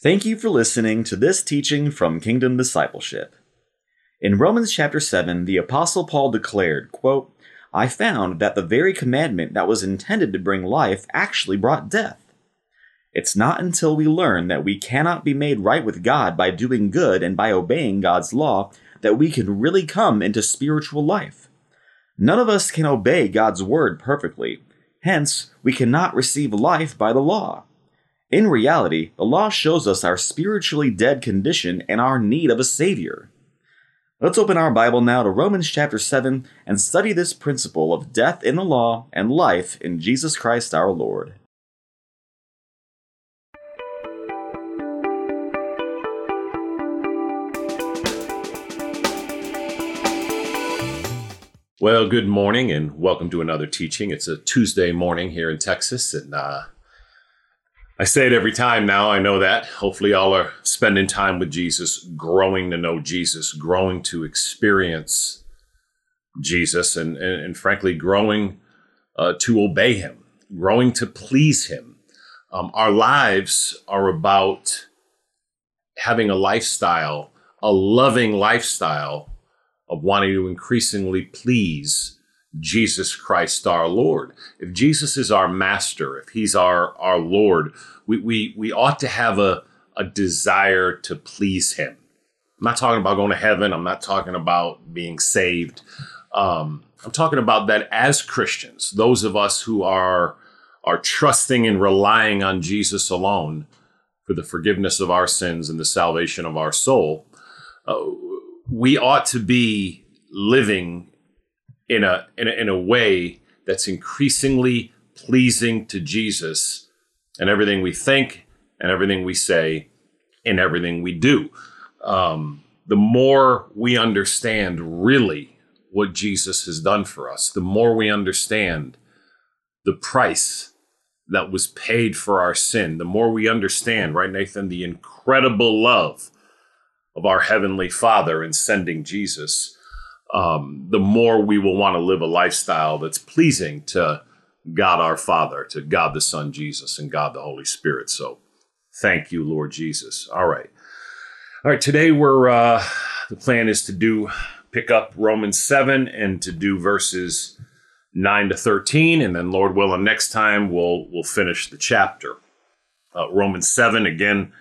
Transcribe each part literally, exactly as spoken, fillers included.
Thank you for listening to this teaching from Kingdom Discipleship. In Romans chapter seven, the Apostle Paul declared, quote, "I found that the very commandment that was intended to bring life actually brought death. It's not until we learn that we cannot be made right with God by doing good and by obeying God's law that we can really come into spiritual life. None of us can obey God's word perfectly. Hence, we cannot receive life by the law. In reality, the law shows us our spiritually dead condition and our need of a Savior." Let's open our Bible now to Romans chapter seven and study this principle of death in the law and life in Jesus Christ our Lord. Well, good morning and welcome to another teaching. It's a Tuesday morning here in Texas, and uh, I say it every time now, I know that. Hopefully y'all are spending time with Jesus, growing to know Jesus, growing to experience Jesus, and, and, and frankly, growing uh, to obey him, growing to please him. Um, our lives are about having a lifestyle, a loving lifestyle of wanting to increasingly please Jesus Christ our Lord. If Jesus is our master, if he's our, our Lord, we, we, we ought to have a, a desire to please him. I'm not talking about going to heaven. I'm not talking about being saved. Um, I'm talking about that as Christians, those of us who are, are trusting and relying on Jesus alone for the forgiveness of our sins and the salvation of our soul, uh, we ought to be living In a, in a in a way that's increasingly pleasing to Jesus in everything we think and everything we say and everything we do. Um, the more we understand really what Jesus has done for us, the more we understand the price that was paid for our sin, the more we understand, right, Nathan, the incredible love of our Heavenly Father in sending Jesus, Um, the more we will want to live a lifestyle that's pleasing to God our Father, to God the Son, Jesus, and God the Holy Spirit. So thank you, Lord Jesus. All right. All right, today we're, uh, the plan is to do, pick up Romans seven and to do verses nine to thirteen, and then Lord willing, next time we'll, we'll finish the chapter. Uh, Romans seven, again,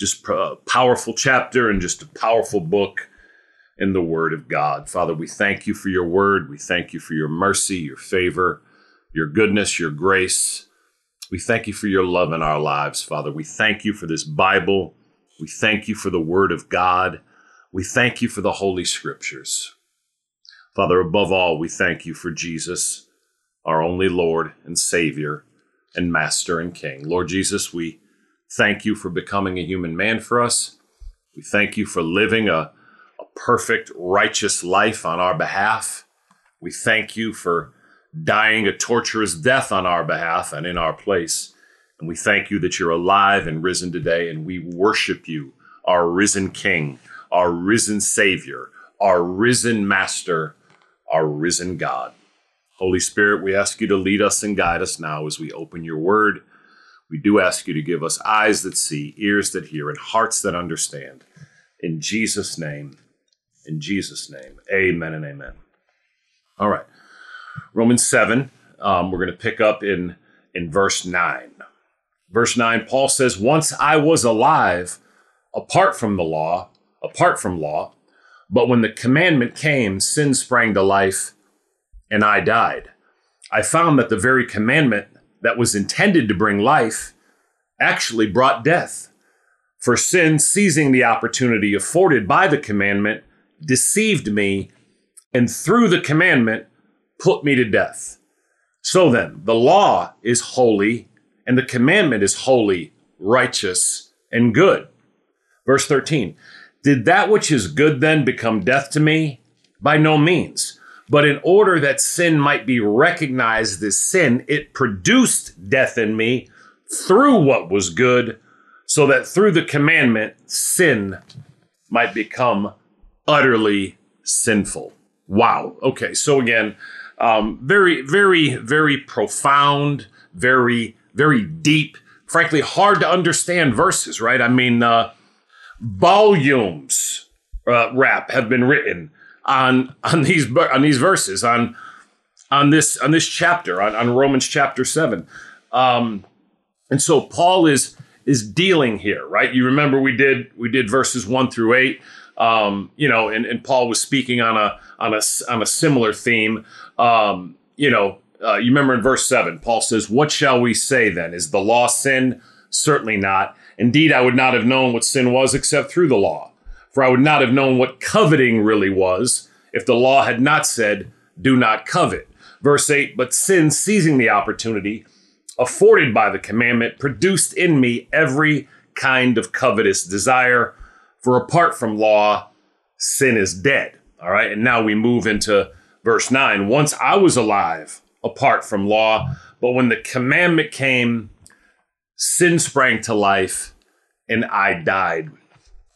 just a powerful chapter and just a powerful book in the Word of God. Father, we thank you for your Word. We thank you for your mercy, your favor, your goodness, your grace. We thank you for your love in our lives, Father. We thank you for this Bible. We thank you for the Word of God. We thank you for the Holy Scriptures. Father, above all, we thank you for Jesus, our only Lord and Savior and Master and King. Lord Jesus, we thank you for becoming a human man for us. We thank you for living a perfect, righteous life on our behalf. We thank you for dying a torturous death on our behalf and in our place. And we thank you that you're alive and risen today, and we worship you, our risen King, our risen Savior, our risen Master, our risen God. Holy Spirit, we ask you to lead us and guide us now as we open your word. We do ask you to give us eyes that see, ears that hear, and hearts that understand. In Jesus' name. In Jesus' name, amen and amen. All right, Romans seven, um, we're going to pick up in, in verse nine. Verse nine, Paul says, "Once I was alive, apart from the law, apart from law, but when the commandment came, sin sprang to life, and I died. I found that the very commandment that was intended to bring life actually brought death. For sin, seizing the opportunity afforded by the commandment, deceived me, and through the commandment put me to death. So then, the law is holy, and the commandment is holy, righteous, and good." Verse thirteen, "Did that which is good then become death to me? By no means. But in order that sin might be recognized as sin, it produced death in me through what was good, so that through the commandment, sin might become utterly sinful." Wow. Okay. So again, um, very, very, very profound, very, very deep, frankly, hard to understand verses, right? I mean, uh, volumes uh, rap have been written on on these on these verses on on this on this chapter on, on Romans chapter seven, um, and so Paul is is dealing here, right? You remember we did we did verses one through eight, um, you know, and, and Paul was speaking on a on a on a similar theme, um, you know. Uh, you remember in verse seven, Paul says, "What shall we say then? Is the law sin? Certainly not. Indeed, I would not have known what sin was except through the law. For I would not have known what coveting really was if the law had not said, 'Do not covet.'" Verse eight, "But sin, seizing the opportunity afforded by the commandment, produced in me every kind of covetous desire. For apart from law, sin is dead." All right. And now we move into verse nine. "Once I was alive apart from law, but when the commandment came, sin sprang to life and I died."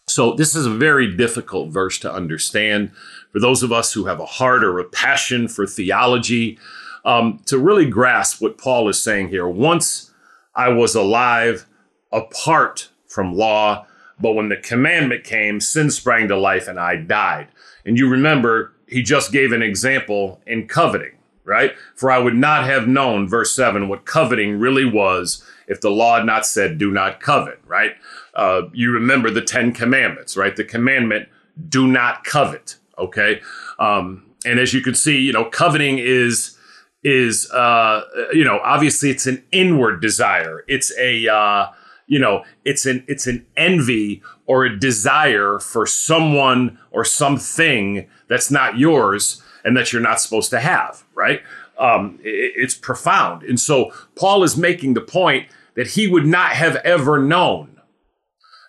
So this is a very difficult verse to understand for those of us who have a heart or a passion for theology, um, to really grasp what Paul is saying here. Once I was alive apart from law, but when the commandment came, sin sprang to life and I died. And you remember, he just gave an example in coveting. Right? "For I would not have known," verse seven, "what coveting really was if the law had not said, 'Do not covet,'" right? Uh, you remember the Ten Commandments, right? The commandment, "Do not covet," okay? Um, and as you can see, you know, coveting is, is uh, you know, obviously it's an inward desire. It's a, uh, you know, it's an, it's an envy or a desire for someone or something that's not yours and that you're not supposed to have, right? Um, it, it's profound. And so Paul is making the point that he would not have ever known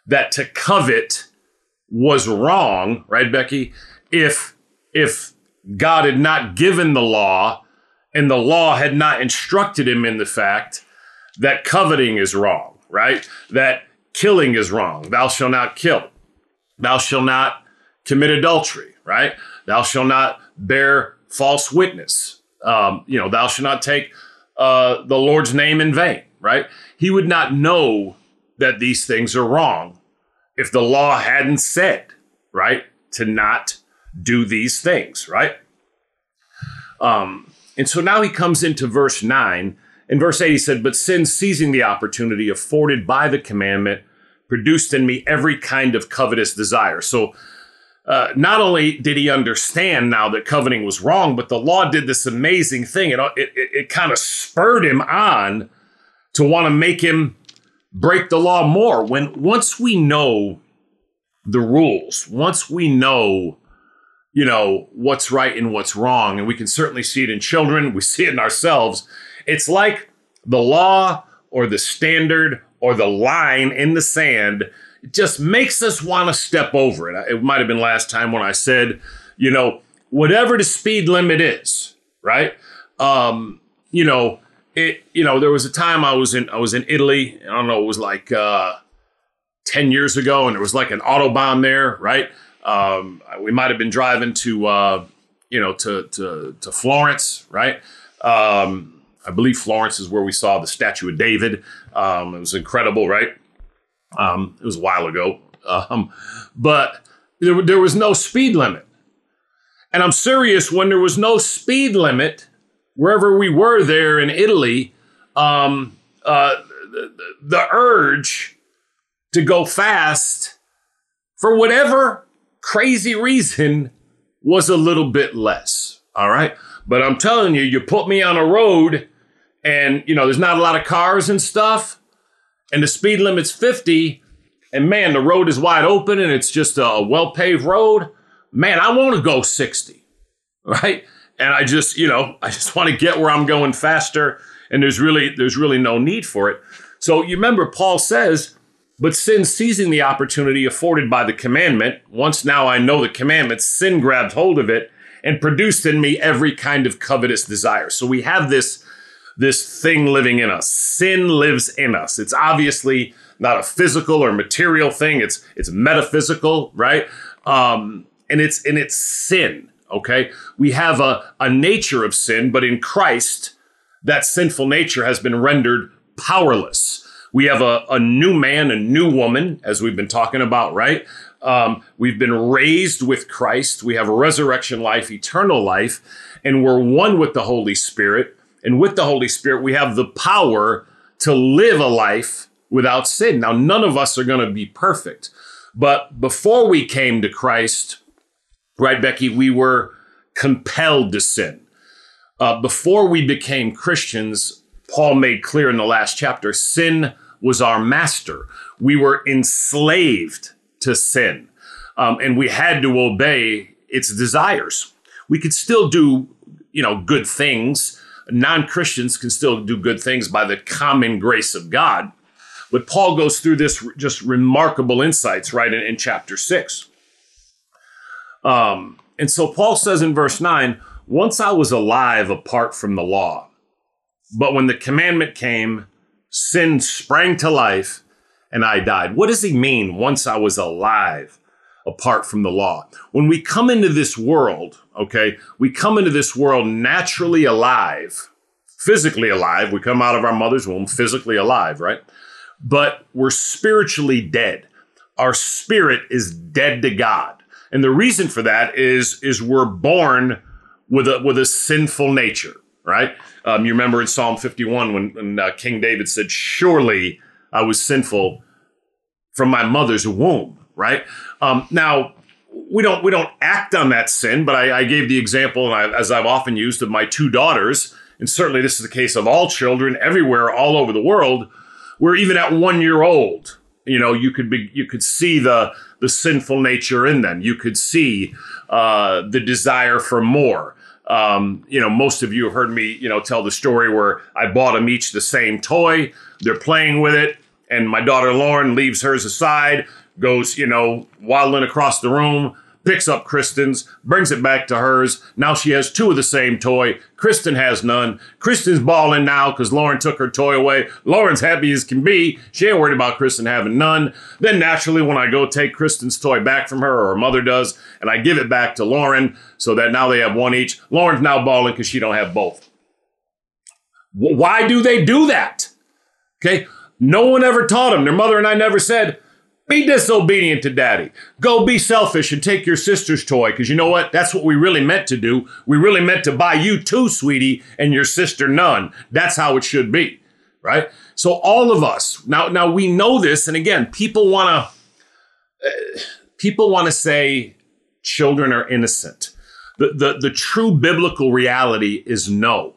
that to covet was wrong, right, Becky? If, if God had not given the law and the law had not instructed him in the fact that coveting is wrong, right? That killing is wrong. Thou shalt not kill. Thou shalt not commit adultery, right? Thou shalt not bear false witness. Um, you know, thou shalt not take uh, the Lord's name in vain, right? He would not know that these things are wrong if the law hadn't said, right, to not do these things, right? Um, and so now he comes into verse nine. In verse eight, he said, "But sin, seizing the opportunity afforded by the commandment, produced in me every kind of covetous desire." So, Uh, not only did he understand now that coveting was wrong, but the law did this amazing thing. It, it, it kind of spurred him on to want to make him break the law more. When once we know the rules, once we know, you know, what's right and what's wrong, and we can certainly see it in children, we see it in ourselves, it's like the law or the standard or the line in the sand just makes us want to step over it. It might have been last time when I said, you know, whatever the speed limit is, right? Um, you know, it. You know, there was a time I was in. I was in Italy. I don't know. It was like uh, ten years ago, and there was like an autobahn there, right? Um, we might have been driving to, uh, you know, to to to Florence, right? Um, I believe Florence is where we saw the Statue of David. Um, it was incredible, right? Um, it was a while ago, um, but there, there was no speed limit. And I'm serious, when there was no speed limit, wherever we were there in Italy, um, uh, the, the urge to go fast for whatever crazy reason was a little bit less. All right. But I'm telling you, you put me on a road and, you know, there's not a lot of cars and stuff, and the speed limit's fifty, and man, the road is wide open and it's just a well-paved road, man, I want to go sixty, right? And I just, you know, I just want to get where I'm going faster, and there's really, there's really no need for it. So you remember Paul says, "But sin, seizing the opportunity afforded by the commandment, once now I know the commandment, sin grabbed hold of it and produced in me every kind of covetous desire." So we have this This thing living in us. Sin lives in us. It's obviously not a physical or material thing. It's it's metaphysical, right? Um, and it's and it's sin. Okay, we have a a nature of sin, but in Christ, that sinful nature has been rendered powerless. We have a, a new man, a new woman, as we've been talking about, right? Um, we've been raised with Christ. We have resurrection life, eternal life, and we're one with the Holy Spirit. And with the Holy Spirit, we have the power to live a life without sin. Now, none of us are going to be perfect. But before we came to Christ, right, Becky, we were compelled to sin. Uh, before we became Christians, Paul made clear in the last chapter, sin was our master. We were enslaved to sin, um, and we had to obey its desires. We could still do, you know, good things. Non-Christians can still do good things by the common grace of God. But Paul goes through this just remarkable insights, right, in, in chapter six. Um, and so Paul says in verse nine, once I was alive apart from the law, but when the commandment came, sin sprang to life and I died. What does he mean, once I was alive apart from the law? When we come into this world, okay, we come into this world naturally alive, physically alive. We come out of our mother's womb physically alive, right? But we're spiritually dead. Our spirit is dead to God. And the reason for that is, is we're born with a, with a sinful nature, right? Um, you remember in Psalm fifty-one when, when uh, King David said, surely I was sinful from my mother's womb, right? Um, now, we don't we don't act on that sin, but I, I gave the example, and I, as I've often used, of my two daughters, and certainly this is the case of all children everywhere all over the world, where even at one year old, you know, you could be, you could see the the sinful nature in them. You could see uh, the desire for more. Um, you know, most of you have heard me, you know, tell the story where I bought them each the same toy. They're playing with it, and my daughter Lauren leaves hers aside, goes, you know, waddling across the room, picks up Kristen's, brings it back to hers. Now she has two of the same toy. Kristen has none. Kristen's balling now because Lauren took her toy away. Lauren's happy as can be. She ain't worried about Kristen having none. Then naturally, when I go take Kristen's toy back from her, or her mother does, and I give it back to Lauren so that now they have one each, Lauren's now balling because she don't have both. Why do they do that? Okay. No one ever taught them. Their mother and I never said, be disobedient to daddy. Go be selfish and take your sister's toy. Because you know what? That's what we really meant to do. We really meant to buy you two, sweetie, and your sister none. That's how it should be, right? So all of us, now, now we know this. And again, people want to, uh, people want to say children are innocent. The, the, the true biblical reality is no.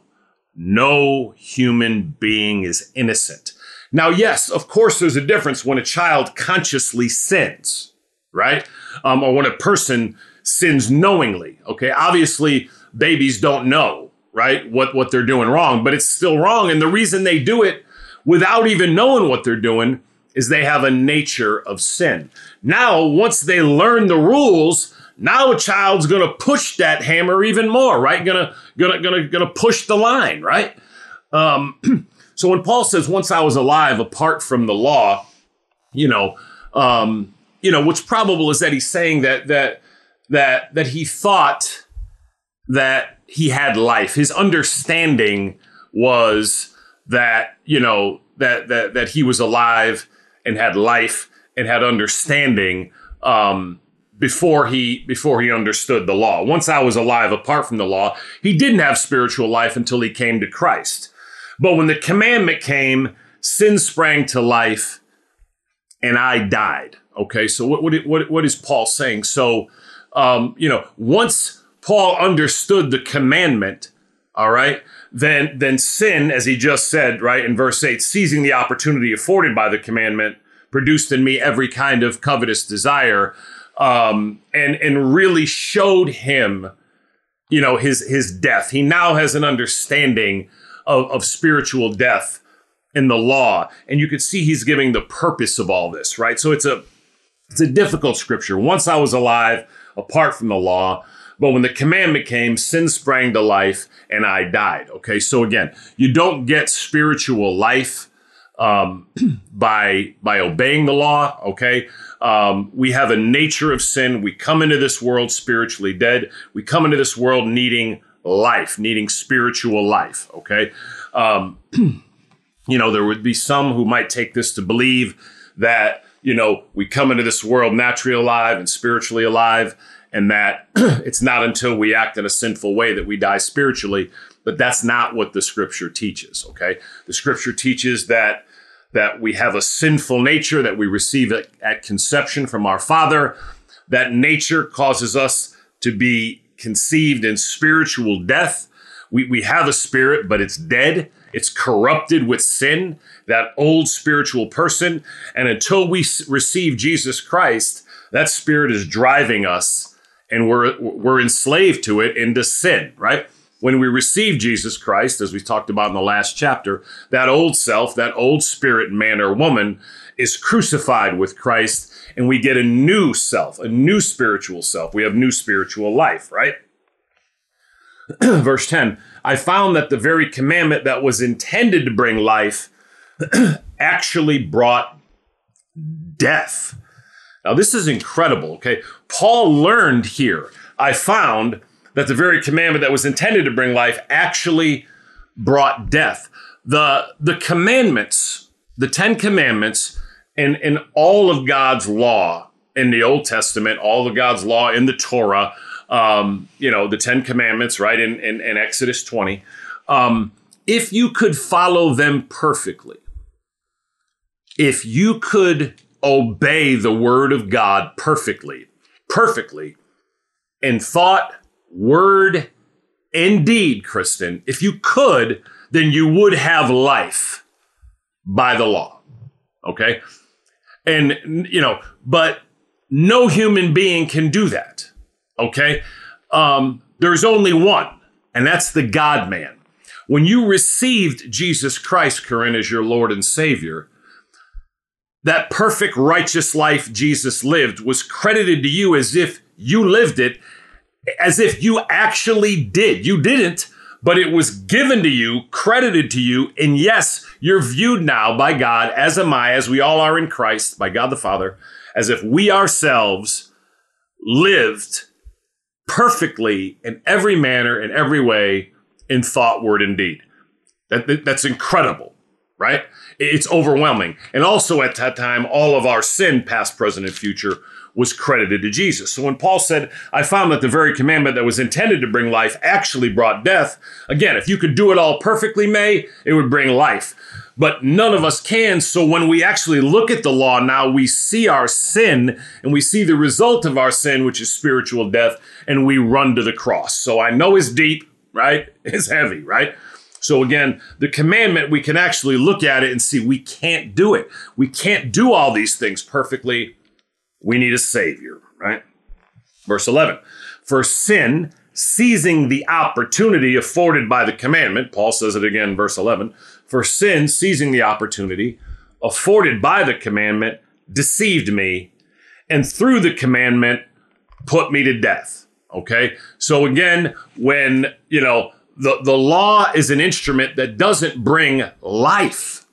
No human being is innocent. Now, yes, of course, there's a difference when a child consciously sins, right? Um, or when a person sins knowingly, okay? Obviously, babies don't know, right, what, what they're doing wrong, but it's still wrong. And the reason they do it without even knowing what they're doing is they have a nature of sin. Now, once they learn the rules, now a child's going to push that hammer even more, right? Gonna, gonna, gonna, gonna push the line, right? Um So when Paul says, once I was alive, apart from the law, you know, um, you know, what's probable is that he's saying that that that that he thought that he had life. His understanding was that, you know, that that that he was alive and had life and had understanding um, before he before he understood the law. Once I was alive, apart from the law, he didn't have spiritual life until he came to Christ. But when the commandment came, sin sprang to life and I died. Okay, so what what, what, what is Paul saying? So, um, you know, once Paul understood the commandment, all right, then, then sin, as he just said, right, in verse eight, seizing the opportunity afforded by the commandment, produced in me every kind of covetous desire, um, and, and really showed him, you know, his, his death. He now has an understanding Of, of spiritual death in the law. And you could see he's giving the purpose of all this, right? So it's a it's a difficult scripture. Once I was alive, apart from the law, but when the commandment came, sin sprang to life and I died. Okay, so again, you don't get spiritual life um, by, by obeying the law, okay? Um, we have a nature of sin. We come into this world spiritually dead. We come into this world needing life, needing spiritual life, okay? Um, you know, there would be some who might take this to believe that, you know, we come into this world naturally alive and spiritually alive, and that it's not until we act in a sinful way that we die spiritually. But that's not what the scripture teaches, okay? The scripture teaches that that we have a sinful nature that we receive at, at conception from our Father. That nature causes us to be conceived in spiritual death. We, we have a spirit, but it's dead. It's corrupted with sin, that old spiritual person. And until we receive Jesus Christ, that spirit is driving us, and we're, we're enslaved to it into sin, right? When we receive Jesus Christ, as we talked about in the last chapter, that old self, that old spirit, man or woman, is crucified with Christ, and we get a new self, a new spiritual self. We have new spiritual life, right? Verse ten, I found that the very commandment that was intended to bring life actually brought death. Now, this is incredible, okay? Paul learned here, I found that the very commandment that was intended to bring life actually brought death. The, the commandments, the Ten Commandments, and, and all of God's law in the Old Testament, all of God's law in the Torah, um, you know, the Ten Commandments, right, in, in, in Exodus twenty, um, if you could follow them perfectly, if you could obey the word of God perfectly, perfectly, in thought, word, and deed, Kristen, if you could, then you would have life by the law, okay? And, you know, but no human being can do that, okay? Um, there's only one, and that's the God-man. When you received Jesus Christ, Corinne, as your Lord and Savior, that perfect righteous life Jesus lived was credited to you as if you lived it, as if you actually did. You didn't, but it was given to you, credited to you. And yes, you're viewed now by God, as am I, as we all are in Christ, by God the Father, as if we ourselves lived perfectly in every manner, in every way, in thought, word, and deed. That, that, that's incredible, right? It's overwhelming. And also at that time, all of our sin, past, present, and future, was credited to Jesus. So when Paul said, I found that the very commandment that was intended to bring life actually brought death. Again, if you could do it all perfectly, May, it would bring life. But none of us can. So when we actually look at the law now, we see our sin and we see the result of our sin, which is spiritual death, and we run to the cross. So I know it's deep, right? It's heavy, right? So again, the commandment, we can actually look at it and see we can't do it. We can't do all these things perfectly. We need a savior, right? Verse eleven, for sin, seizing the opportunity afforded by the commandment, Paul says it again, verse eleven, for sin, seizing the opportunity afforded by the commandment, deceived me, and through the commandment, put me to death, okay? So again, when, you know, the, the law is an instrument that doesn't bring life,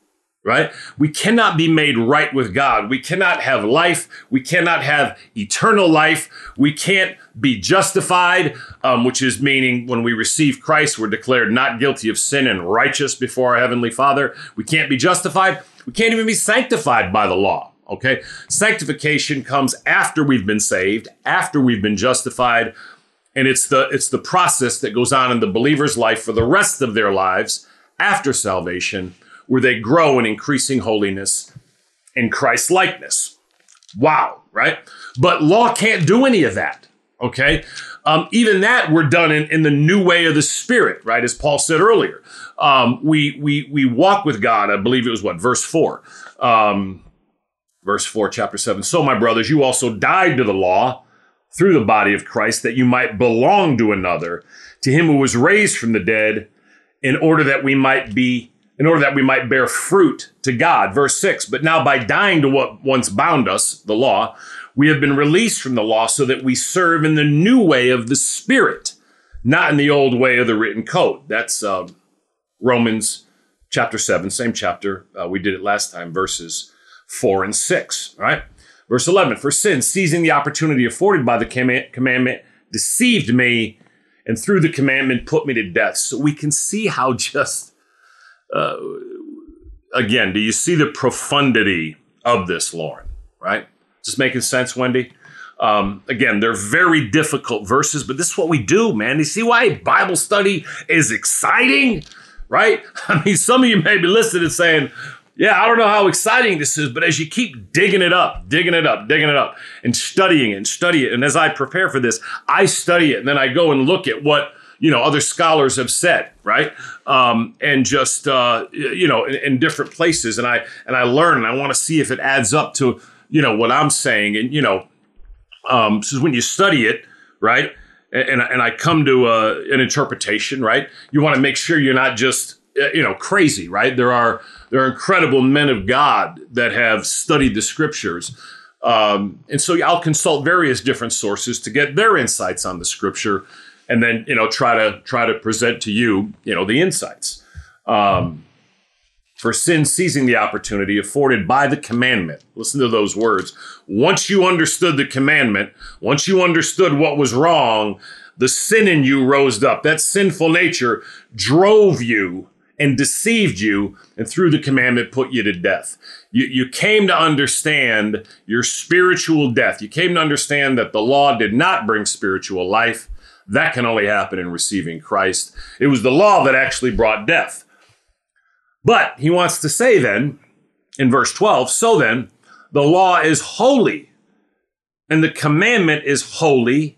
right? We cannot be made right with God. We cannot have life. We cannot have eternal life. We can't be justified, um, which is meaning when we receive Christ, we're declared not guilty of sin and righteous before our Heavenly Father. We can't be justified. We can't even be sanctified by the law, okay? Sanctification comes after we've been saved, after we've been justified, and it's the, it's the process that goes on in the believer's life for the rest of their lives after salvation, where they grow in increasing holiness and Christ-likeness. Wow, right? But law can't do any of that, okay? Um, even that we're done in, in the new way of the Spirit, right? As Paul said earlier, um, we, we, we walk with God, I believe it was what, verse four. Um, verse four, chapter seven. So my brothers, you also died to the law through the body of Christ that you might belong to another, to him who was raised from the dead, in order that we might be in order that we might bear fruit to God. Verse six, but now by dying to what once bound us, the law, we have been released from the law so that we serve in the new way of the Spirit, not in the old way of the written code. That's um, Romans chapter seven, same chapter. Uh, we did it last time, verses four and six, all right? Verse eleven, for sin, seizing the opportunity afforded by the commandment, deceived me, and through the commandment put me to death. So we can see how just Uh, again, do you see the profundity of this, Lauren? Right? Is this making sense, Wendy? Um, again, they're very difficult verses, but this is what we do, man. You see why Bible study is exciting, right? I mean, some of you may be listening and saying, yeah, I don't know how exciting this is, but as you keep digging it up, digging it up, digging it up, and studying it and study it. And as I prepare for this, I study it, and then I go and look at what, you know, other scholars have said, right? Um, and just, uh, you know, in, in different places. And I, and I learn, and I want to see if it adds up to, you know, what I'm saying. And, you know, um, so when you study it, right, and, and I come to a, an interpretation, right, you want to make sure you're not just, you know, crazy, right? There are there are incredible men of God that have studied the scriptures. Um, and so I'll consult various different sources to get their insights on the scripture, and then, you know, try to try to present to you, you know, the insights. Um, for sin seizing the opportunity afforded by the commandment. Listen to those words. Once you understood the commandment, once you understood what was wrong, the sin in you rose up. That sinful nature drove you and deceived you, and through the commandment put you to death. You, you came to understand your spiritual death. You came to understand that the law did not bring spiritual life. That can only happen in receiving Christ. It was the law that actually brought death. But he wants to say then, in verse twelve, so then, the law is holy, and the commandment is holy,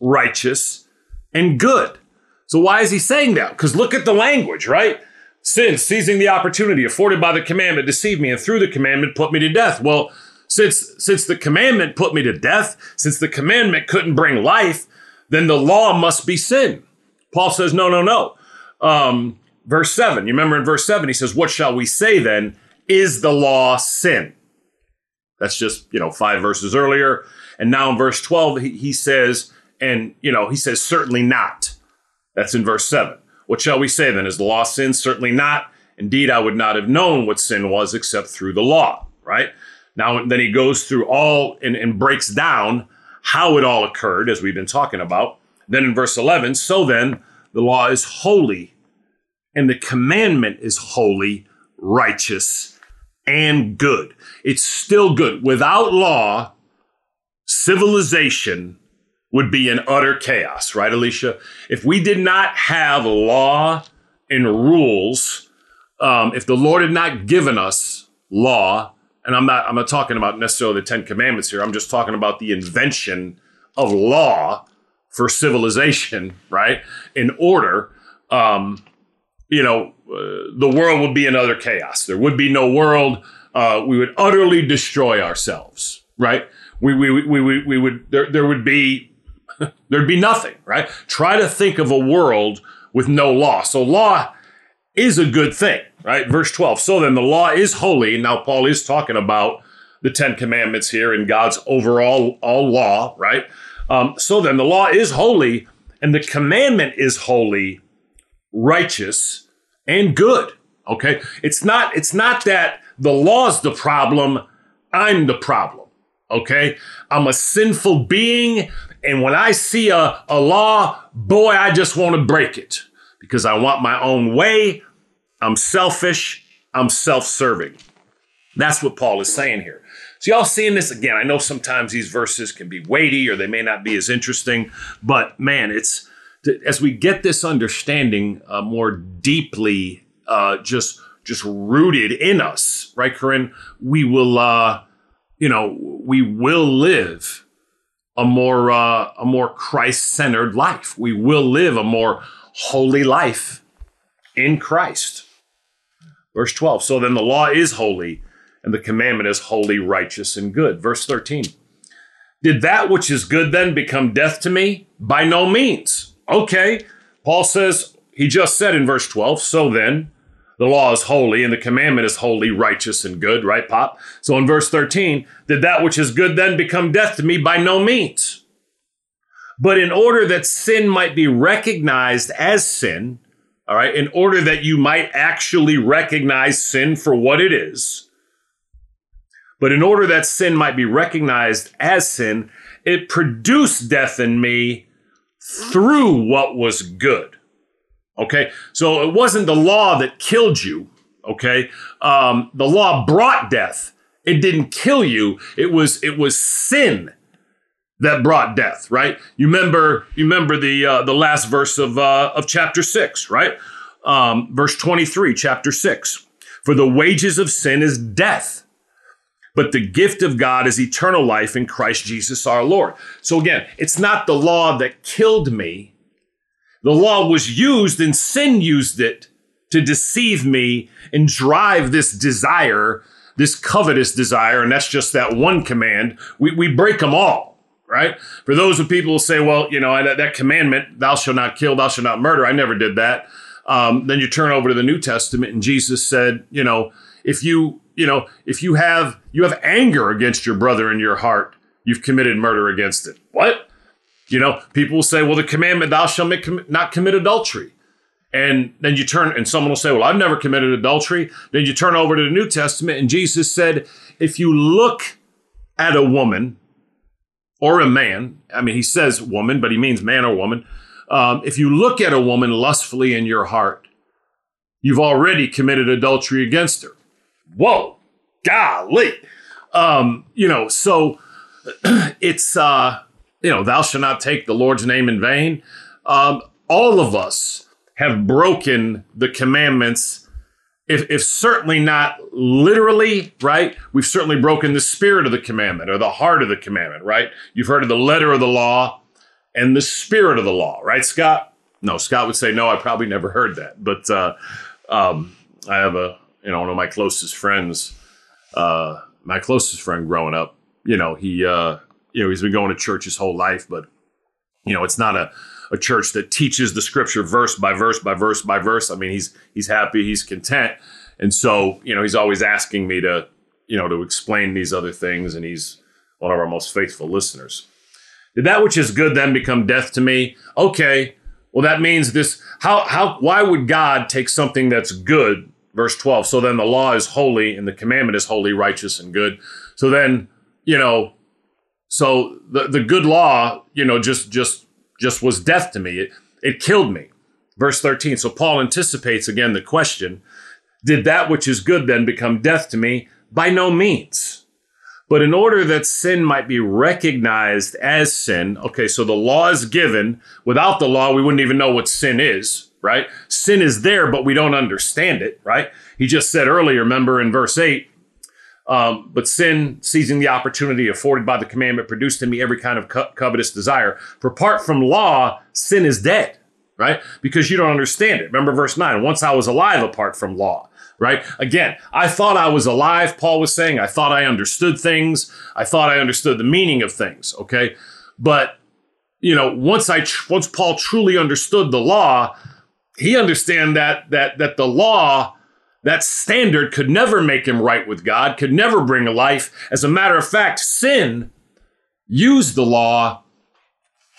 righteous, and good. So why is he saying that? Because look at the language, right? Sin, seizing the opportunity afforded by the commandment, deceived me, and through the commandment put me to death. Well, since, since the commandment put me to death, since the commandment couldn't bring life, then the law must be sin. Paul says, no, no, no. Um, verse seven, you remember in verse seven, he says, what shall we say then? Is the law sin? That's just, you know, five verses earlier. And now in verse twelve, he, he says, and, you know, he says, certainly not. That's in verse seven. What shall we say then? Is the law sin? Certainly not. Indeed, I would not have known what sin was except through the law, right? Now, then he goes through all and, and breaks down how it all occurred, as we've been talking about. Then in verse eleven, so then the law is holy, and the commandment is holy, righteous, and good. It's still good. Without law, civilization would be in utter chaos, right, Alicia? If we did not have law and rules, um, if the Lord had not given us law, and I'm not, I'm not talking about necessarily the Ten Commandments here, I'm just talking about the invention of law for civilization, right, in order, um, you know, uh, the world would be in utter chaos. There would be no world. Uh, we would utterly destroy ourselves, right? We, we, we, we, we would, there, there would be, there'd be nothing, right? Try to think of a world with no law. So law is a good thing, right? Verse twelve, so then the law is holy. Now Paul is talking about the Ten Commandments here and God's overall all law, right? Um, so then the law is holy, and the commandment is holy, righteous, and good, okay? It's not, it's not that the law's the problem, I'm the problem, okay? I'm a sinful being. And when I see a, a law, boy, I just want to break it because I want my own way. I'm selfish. I'm self-serving. That's what Paul is saying here. So y'all seeing this again? I know sometimes these verses can be weighty or they may not be as interesting, but man, it's as we get this understanding uh, more deeply, uh, just just rooted in us, right, Corinne? We will, uh, you know, we will live a more uh, a more Christ-centered life. We will live a more holy life in Christ. Verse twelve, so then the law is holy, and the commandment is holy, righteous, and good. Verse thirteen, did that which is good then become death to me? By no means. Okay, Paul says, he just said in verse twelve, so then the law is holy, and the commandment is holy, righteous, and good, right, Pop? So in verse thirteen, did that which is good then become death to me? By no means. But in order that sin might be recognized as sin, all right, in order that you might actually recognize sin for what it is, but in order that sin might be recognized as sin, it produced death in me through what was good. Okay, so it wasn't the law that killed you, Okay, um, the law brought death. It didn't kill you. It was it was sin that brought death. Right? You remember you remember the uh, the last verse of uh, of chapter six, right? Um, verse twenty-three, chapter six. For the wages of sin is death, but the gift of God is eternal life in Christ Jesus our Lord. So again, it's not the law that killed me. The law was used and sin used it to deceive me and drive this desire, this covetous desire. And that's just that one command. We, we break them all, right? For those of people who say, well, you know, that, that commandment, thou shalt not kill, thou shalt not murder. I never did that. Um, then you turn over to the New Testament and Jesus said, you know, if you, you know, if you have, you have anger against your brother in your heart, you've committed murder against it. What? You know, people will say, well, the commandment, thou shalt not commit adultery. And then you turn and someone will say, well, I've never committed adultery. Then you turn over to the New Testament and Jesus said, if you look at a woman or a man, I mean, he says woman, but he means man or woman. Um, if you look at a woman lustfully in your heart, you've already committed adultery against her. Whoa, golly. Um, you know, so it's, uh, you know, thou shalt not take the Lord's name in vain. Um, all of us have broken the commandments, if, if certainly not literally, right? We've certainly broken the spirit of the commandment or the heart of the commandment, right? You've heard of the letter of the law and the spirit of the law, right, Scott? No, Scott would say, no, I probably never heard that. But uh, um, I have a, you know, one of my closest friends, uh, my closest friend growing up, you know, he, uh, you know, he's been going to church his whole life, but, you know, it's not a, a church that teaches the scripture verse by verse by verse by verse. I mean, he's, he's happy, he's content. And so, you know, he's always asking me to, you know, to explain these other things. And he's one of our most faithful listeners. Did that which is good then become death to me? Okay, well, that means this, how, how, why would God take something that's good, verse twelve, so then the law is holy and the commandment is holy, righteous, and good. So then, you know, so the, the good law, you know, just, just, just was death to me. It, it killed me. Verse thirteen, so Paul anticipates again the question, did that which is good then become death to me? By no means. But in order that sin might be recognized as sin, okay, so the law is given. Without the law, we wouldn't even know what sin is, right? Sin is there, but we don't understand it, right? He just said earlier, remember in verse eight, um, but sin, seizing the opportunity afforded by the commandment, produced in me every kind of co- covetous desire. For apart from law, sin is dead, right? Because you don't understand it. Remember verse nine, once I was alive apart from law. Right? Again, I thought I was alive, Paul was saying. I thought I understood things. I thought I understood the meaning of things. Okay. But, you know, once I, tr- once Paul truly understood the law, he understand that, that, that the law, that standard could never make him right with God, could never bring a life. As a matter of fact, sin used the law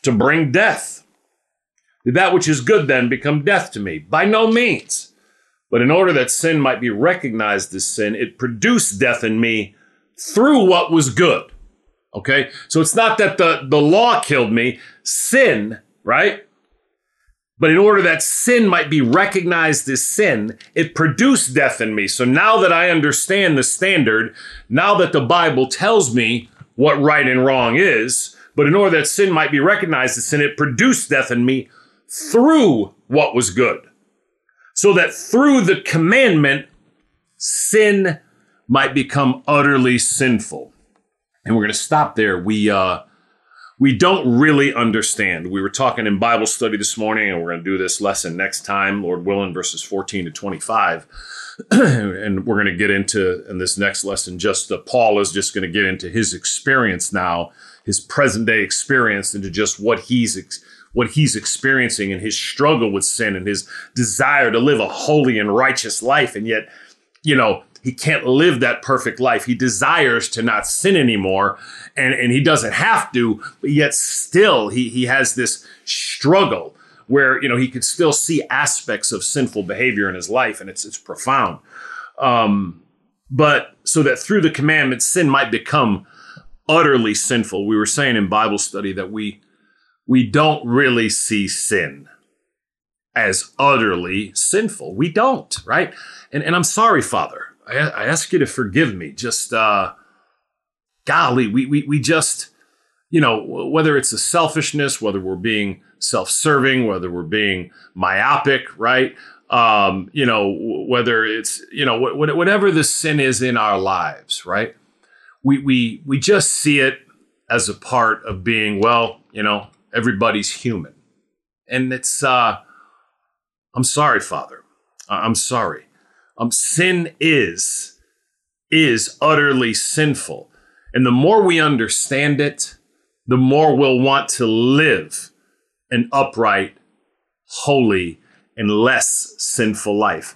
to bring death. Did that which is good then become death to me? By no means. But in order that sin might be recognized as sin, it produced death in me through what was good. Okay? So it's not that the, the law killed me, sin, right? But in order that sin might be recognized as sin, it produced death in me. So now that I understand the standard, now that the Bible tells me what right and wrong is, but in order that sin might be recognized as sin, it produced death in me through what was good. So that through the commandment, sin might become utterly sinful. And we're going to stop there. We uh, we don't really understand. We were talking in Bible study this morning, and we're going to do this lesson next time, Lord willing, verses fourteen to twenty-five. And we're going to get into, in this next lesson, just uh, Paul is just going to get into his experience now, his present day experience, into just what he's ex- what he's experiencing and his struggle with sin and his desire to live a holy and righteous life. And yet, you know, he can't live that perfect life. He desires to not sin anymore, and, and he doesn't have to, but yet still he, he has this struggle where, you know, he could still see aspects of sinful behavior in his life, and it's, it's profound. Um, but so that through the commandments, sin might become utterly sinful. We were saying in Bible study that we, We don't really see sin as utterly sinful. We don't, right? And and I'm sorry, Father. I, I ask you to forgive me. Just, uh, golly, we we we just, you know, whether it's a selfishness, whether we're being self-serving, whether we're being myopic, right? Um, you know, whether it's, you know, wh- whatever the sin is in our lives, right? We we we just see it as a part of being, well, you know, everybody's human. And it's, uh, I'm sorry, Father. I'm sorry. Um, sin is, is utterly sinful. And the more we understand it, the more we'll want to live an upright, holy, and less sinful life.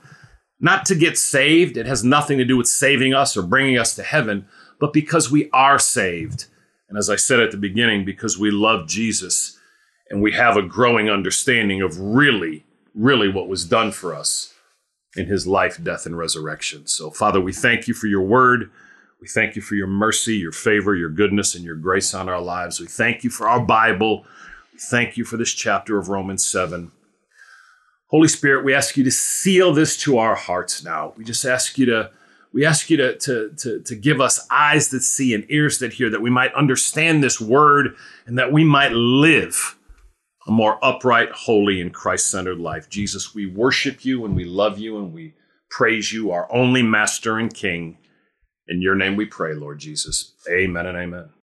Not to get saved. It has nothing to do with saving us or bringing us to heaven, but because we are saved. And as I said at the beginning, because we love Jesus and we have a growing understanding of really, really what was done for us in his life, death, and resurrection. So, Father, we thank you for your word. We thank you for your mercy, your favor, your goodness, and your grace on our lives. We thank you for our Bible. We thank you for this chapter of Romans seven. Holy Spirit, we ask you to seal this to our hearts now. We just ask you to We ask you to, to, to, to give us eyes that see and ears that hear, that we might understand this word and that we might live a more upright, holy, and Christ-centered life. Jesus, we worship you and we love you and we praise you, our only master and king. In your name we pray, Lord Jesus. Amen and amen.